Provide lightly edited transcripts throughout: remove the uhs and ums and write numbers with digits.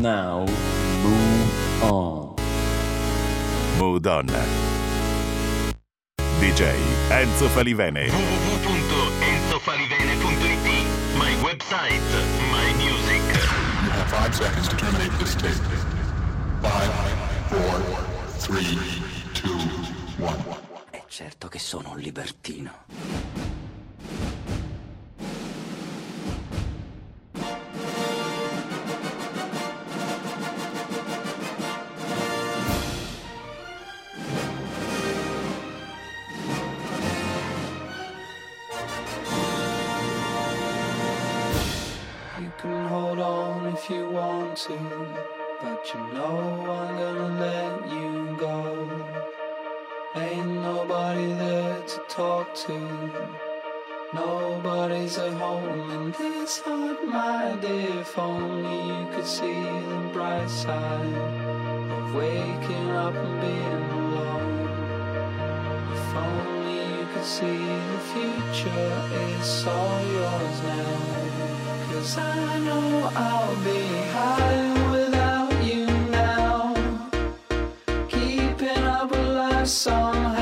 Now, Mood On. Mood On. DJ Enzo Falivene. www.enzofalivene.it. My website, my music. You have 5 seconds to terminate this tape. 5, 4, 3, 2, 1. È certo che sono un libertino. But you know I'm gonna let you go. Ain't nobody there to talk to. Nobody's at home in this heart, my dear. If only you could see the bright side of waking up and being alone. If only you could see the future, it's all yours now. 'Cause I know I'll be high without you now, keeping up alive somehow.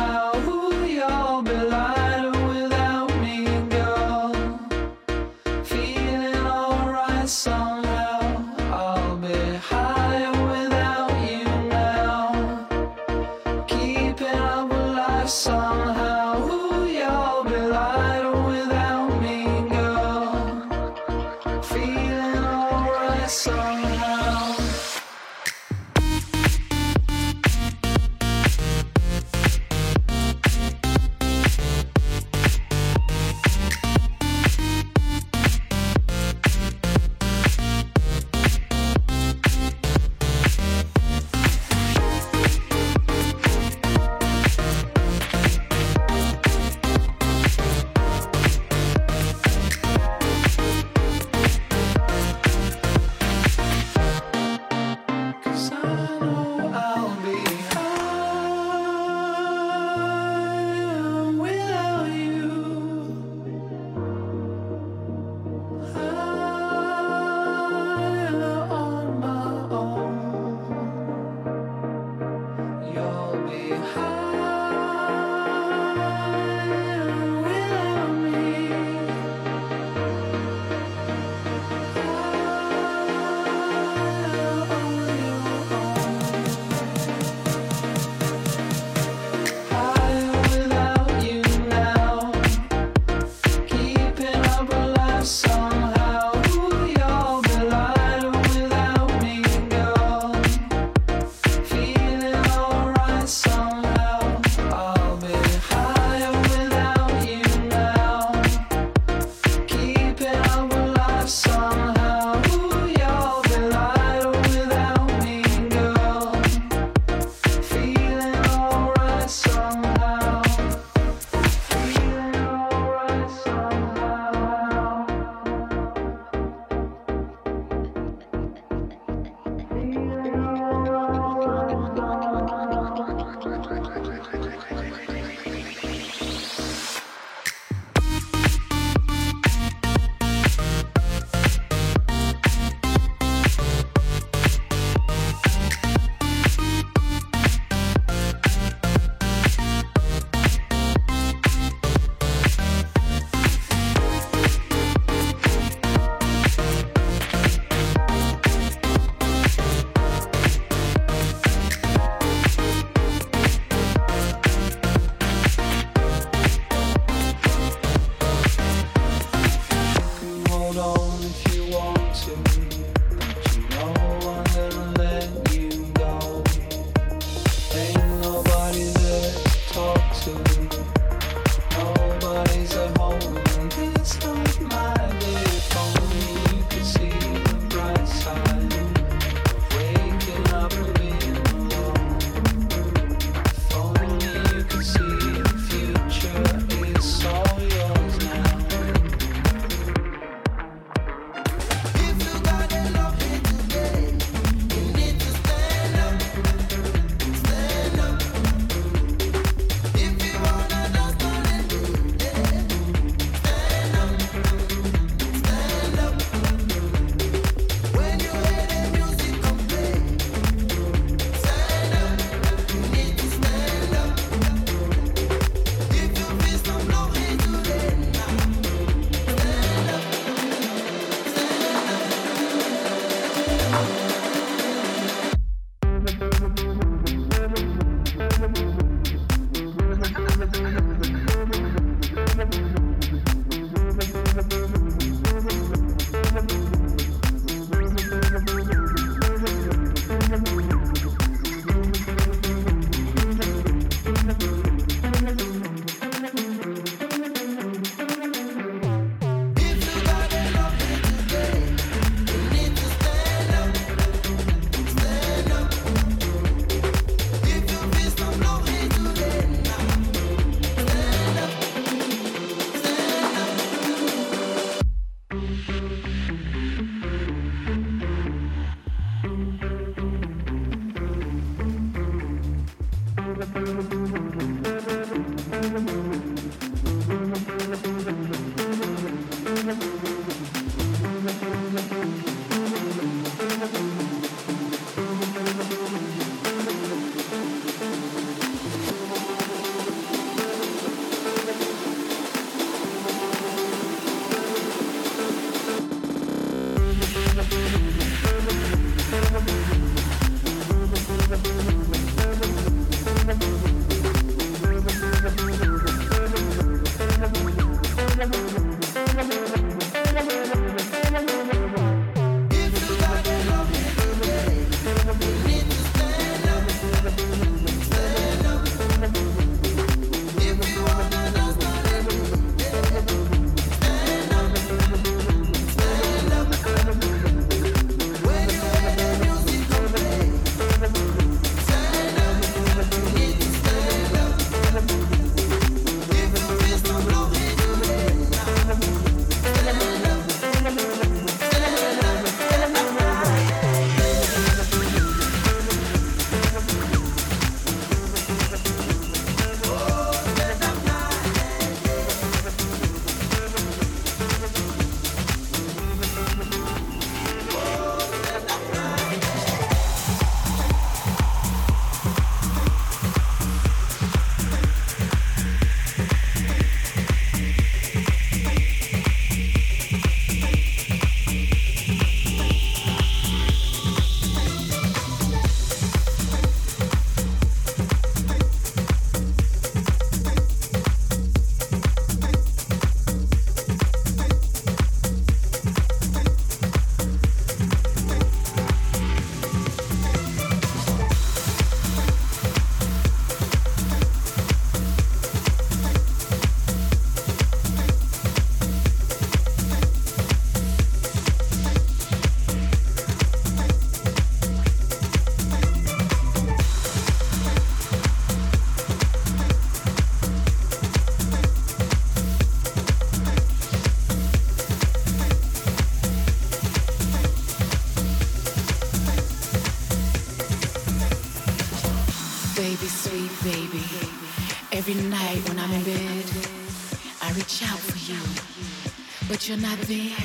You're not there,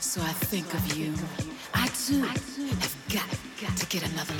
so I think of you. I too have got to get another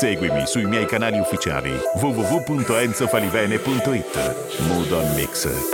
Seguimi sui miei canali ufficiali www.enzofalivene.it. Mood On Mix.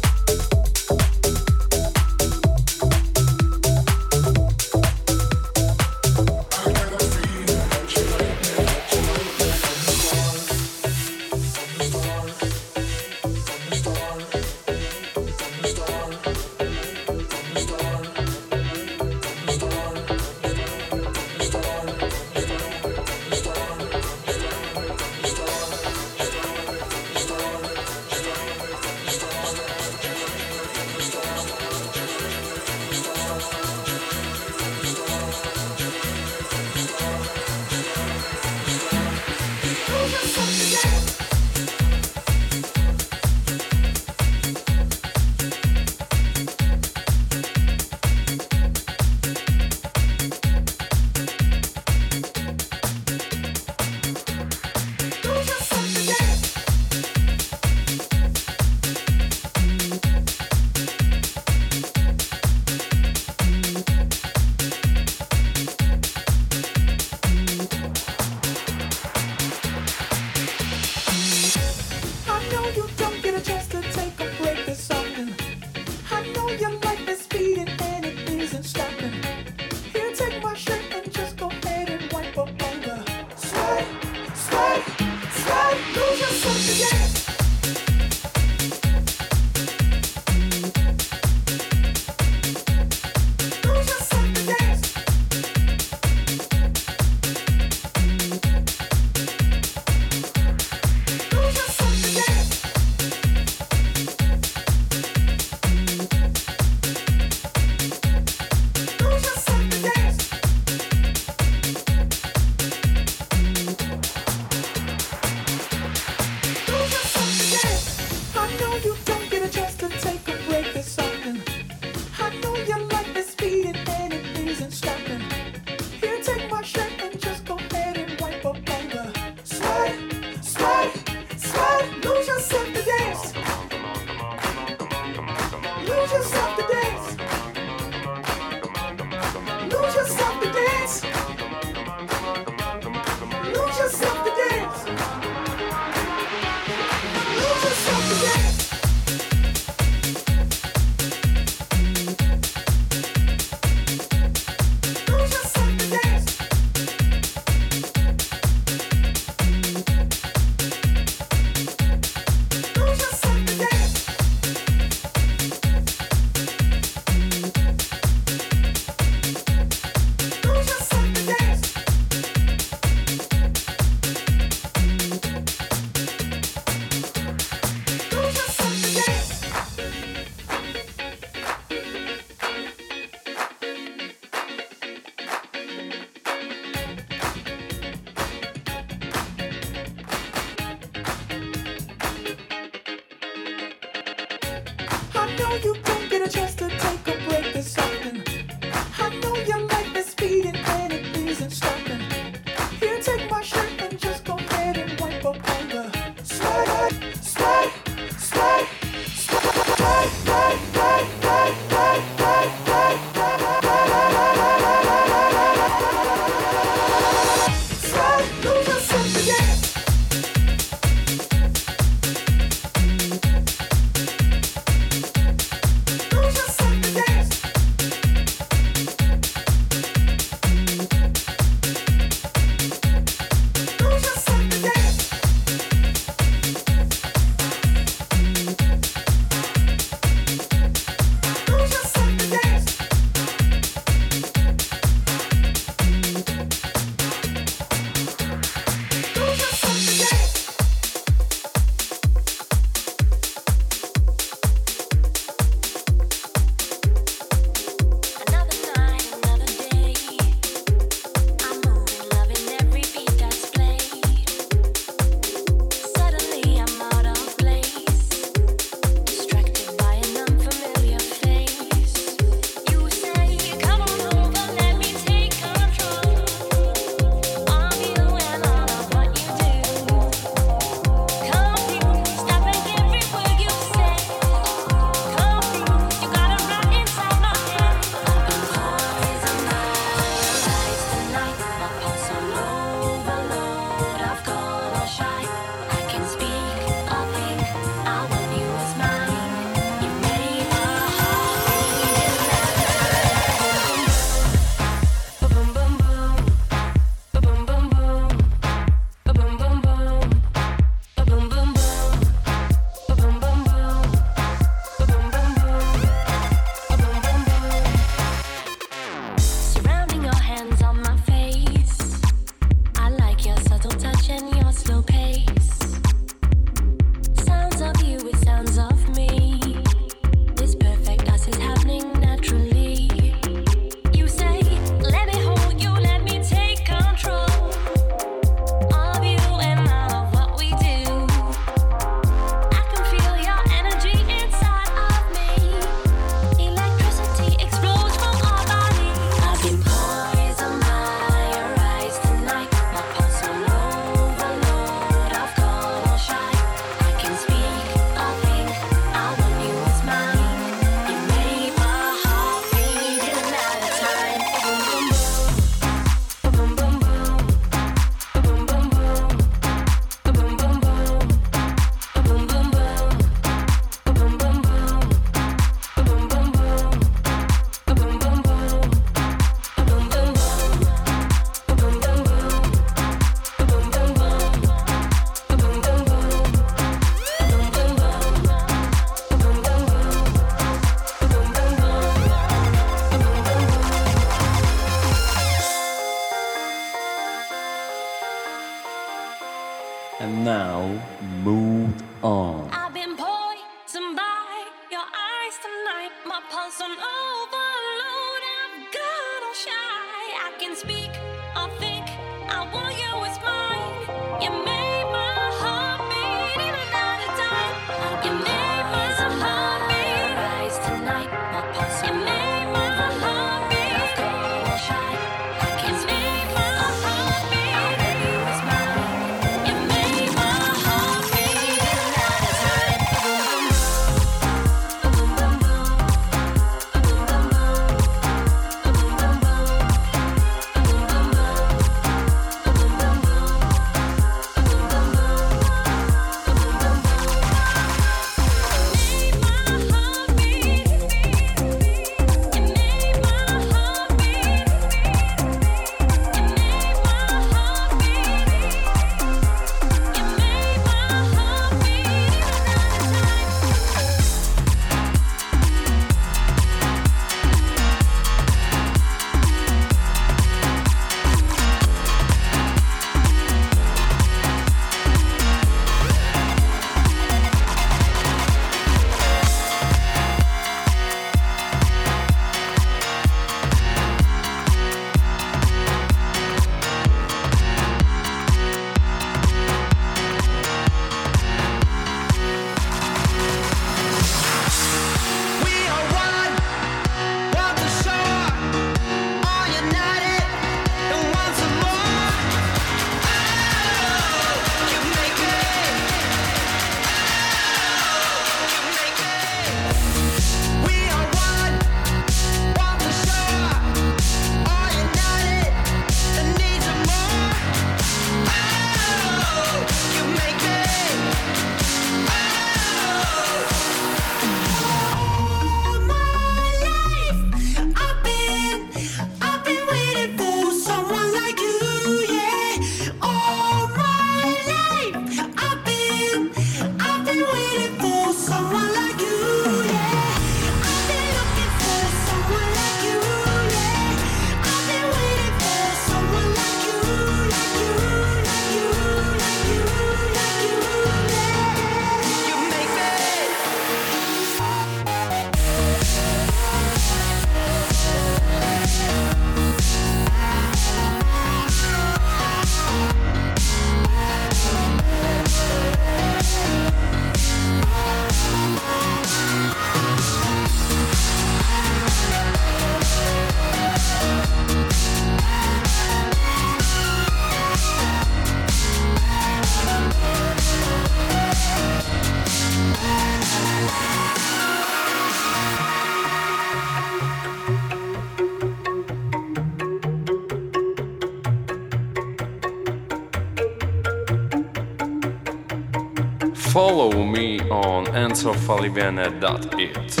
Follow me on EnzoFalivene.it.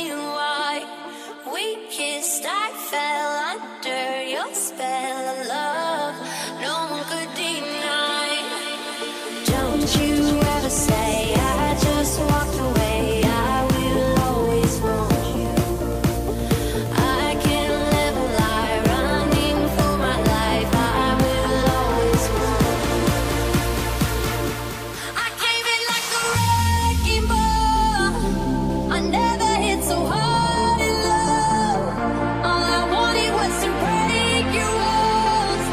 explain why we kissed. I fell under your spell of love. No one could deny. Don't you ever say I just walked away. I will always want you. I can live a lie running for my life. I will always want you. I came in like a wrecking ball. I never hit so hard in love. All I wanted was to break your walls.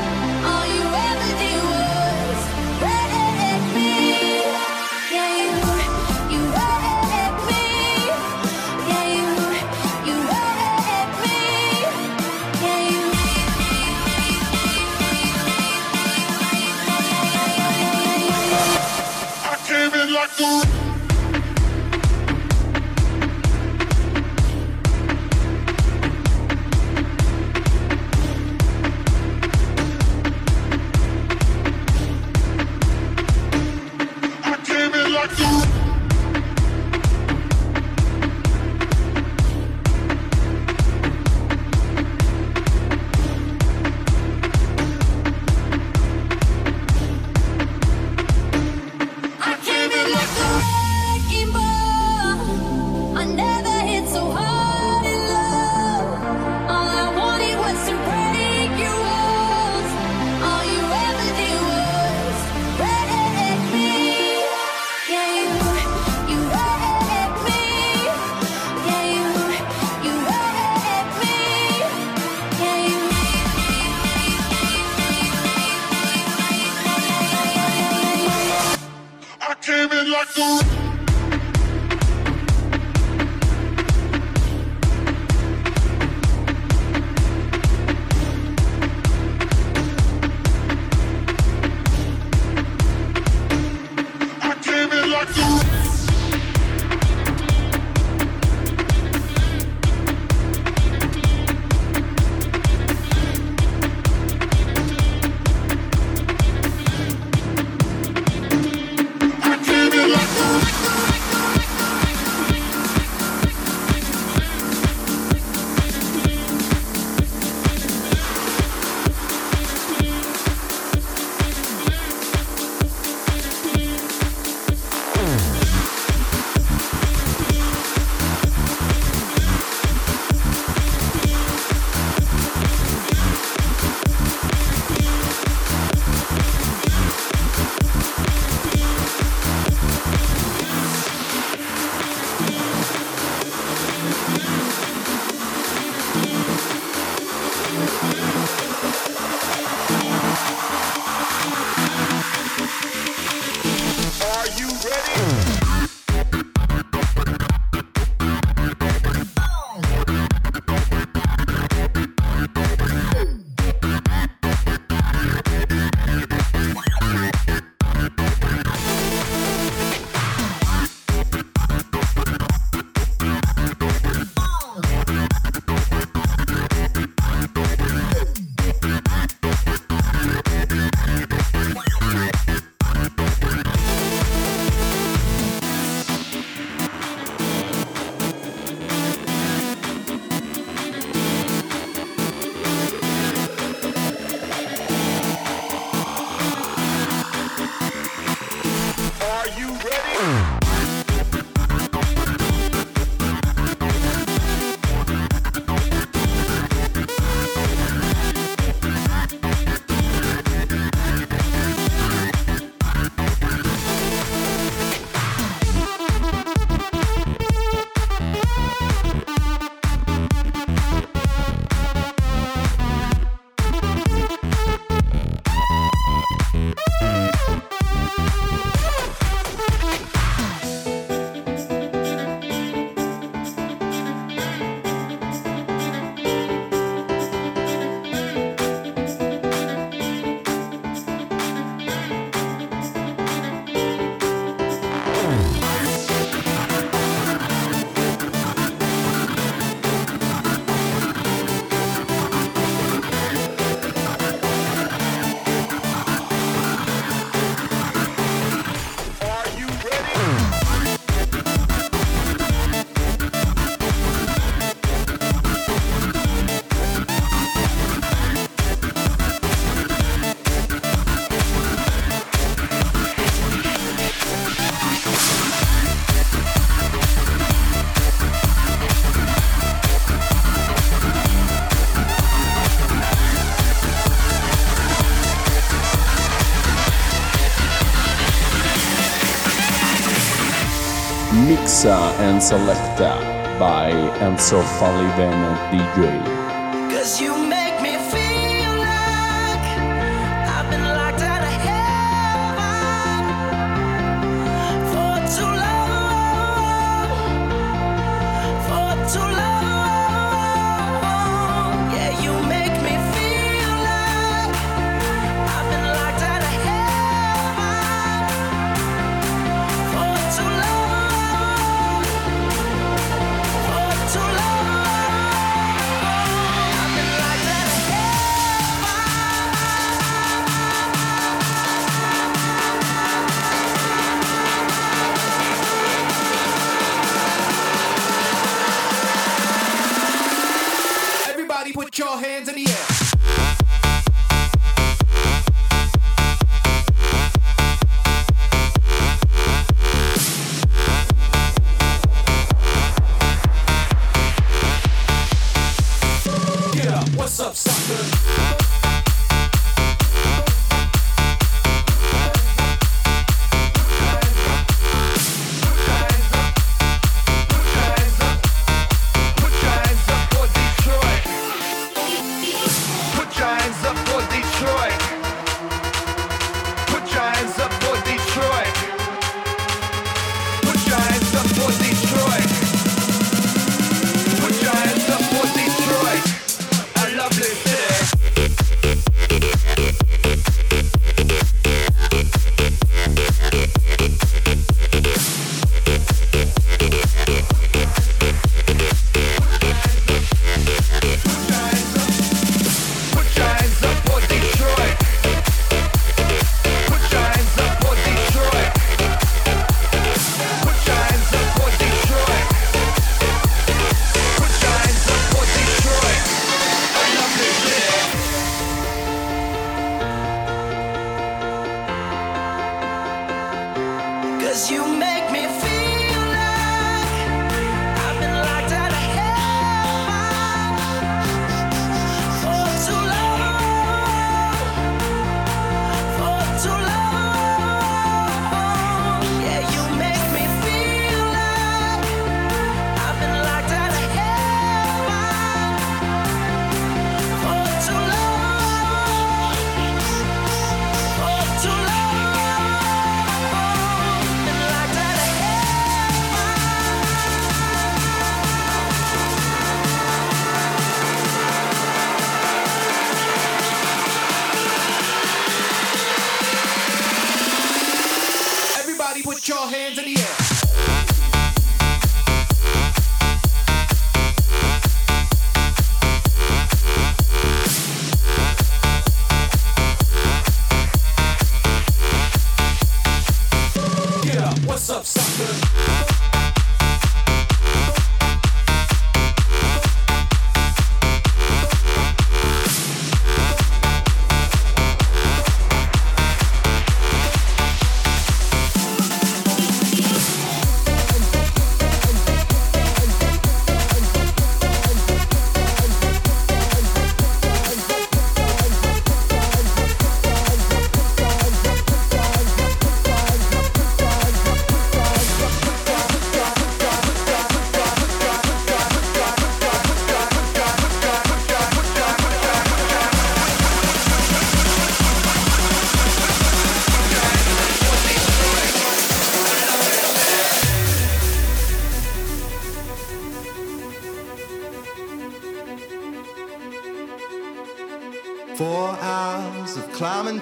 Mixa and Selecta by Enzo Falivene DJ.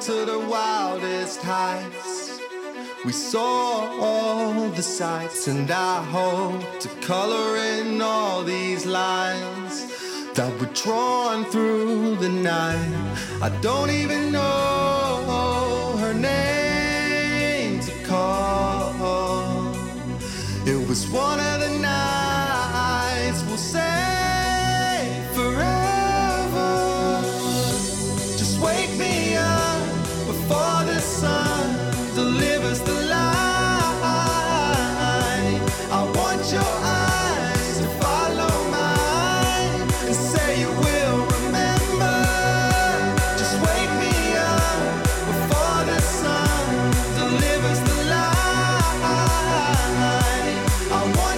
To the wildest heights, we saw all the sights, and I hope to color in all these lines that were drawn through the night. I don't even know her name to call. It was one of the nights we'll say forever. Just wake me up before the sun delivers the light. I want your eyes to follow mine and say you will remember. Just wake me up before the sun delivers the light. I want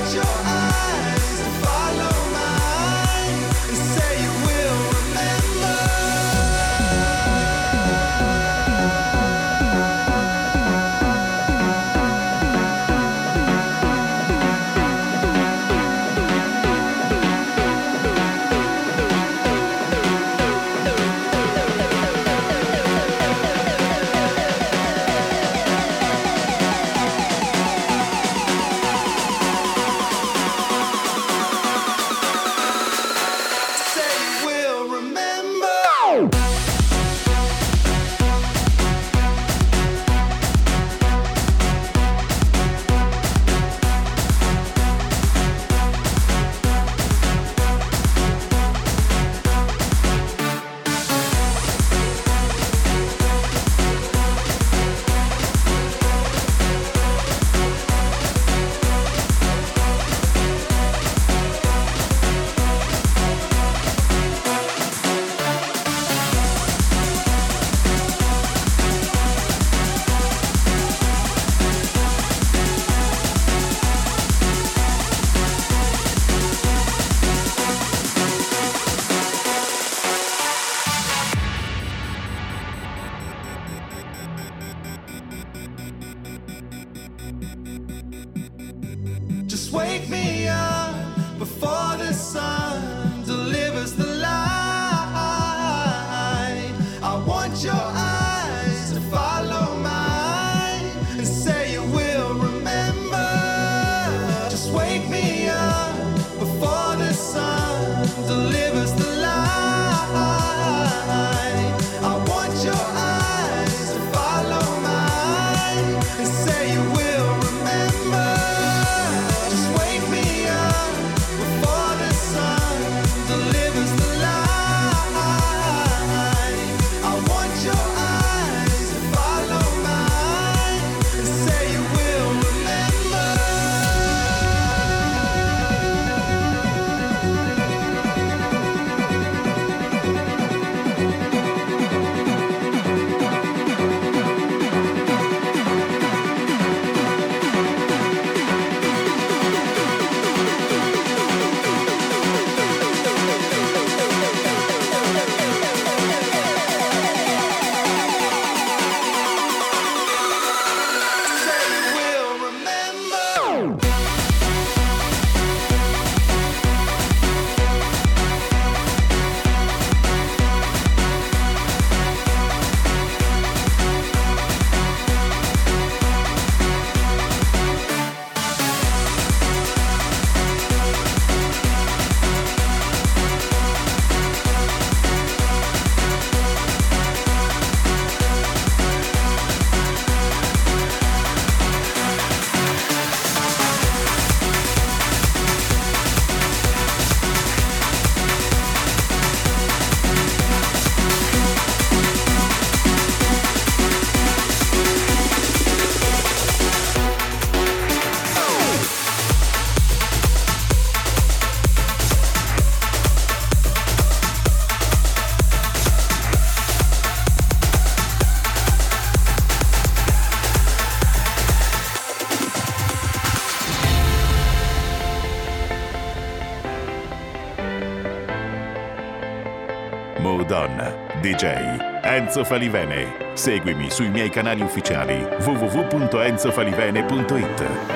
Mood On, DJ Enzo Falivene. Seguimi sui miei canali ufficiali www.enzofalivene.it.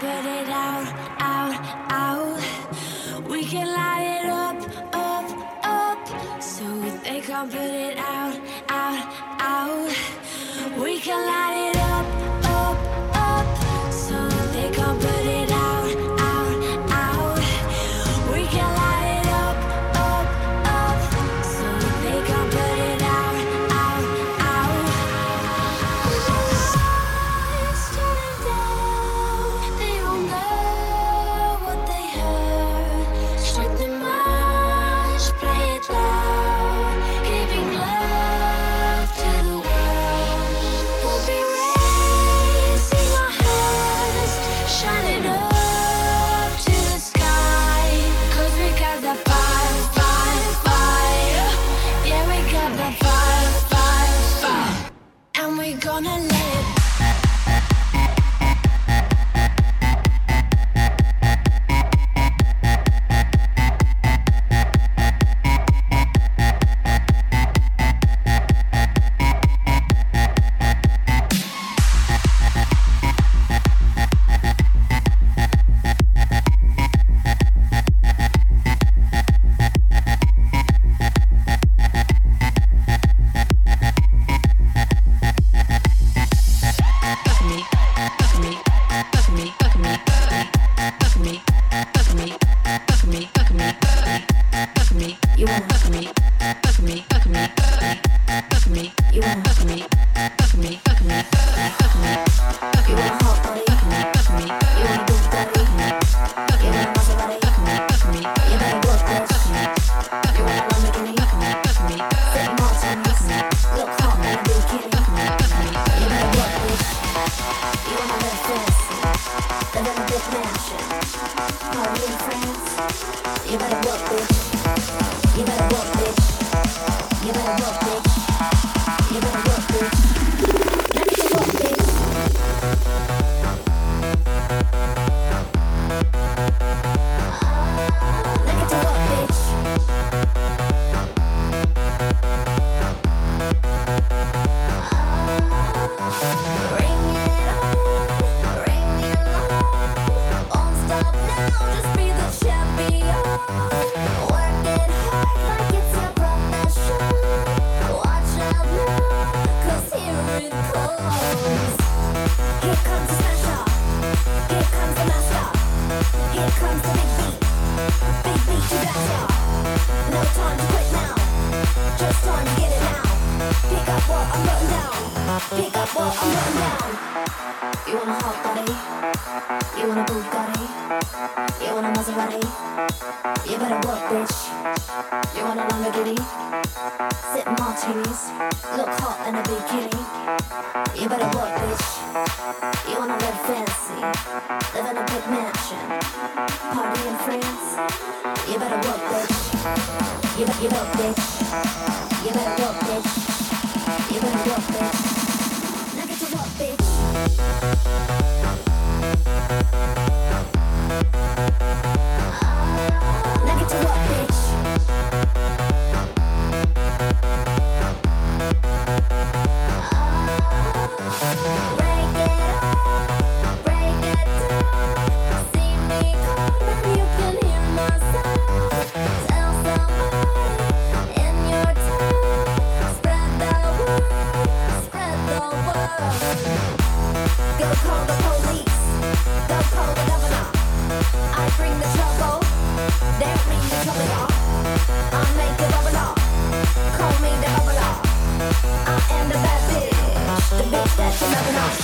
put it out, out, out. We can light it up, up, up. So they can't put it out, out, out. We can light it up, up, up. So they can't put it out, out, out. We can light it up, up, up. So they can't put it out, out, out. Lights turning down. They don't know what they heard. Strike the match, play it loud. Giving love to the world. We'll be raising our hands, shining up to the sky. 'Cause we got that fire, fire, fire. Yeah, we got that fire, fire, fire. And we gonna let it.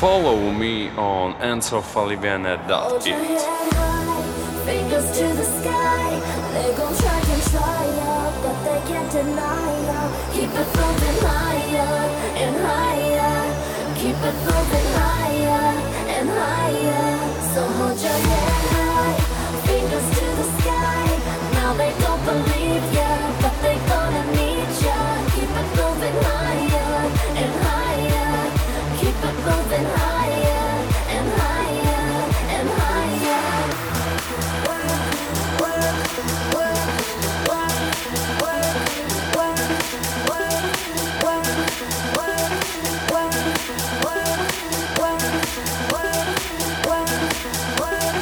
Follow me on EnzoFalivene.it. Fingers to the sky. They gon' try and try up, but they can't deny up. Keep it moving higher and higher. Keep it moving higher and higher. So hold your head high. Fingers to the sky. Now they don't believe ya, but they gonna need ya. Keep it moving higher and higher. Keep it moving higher and higher and higher. Work, work, work, work, work, work, work, work, work, work, work, work, work, work.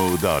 Mood On,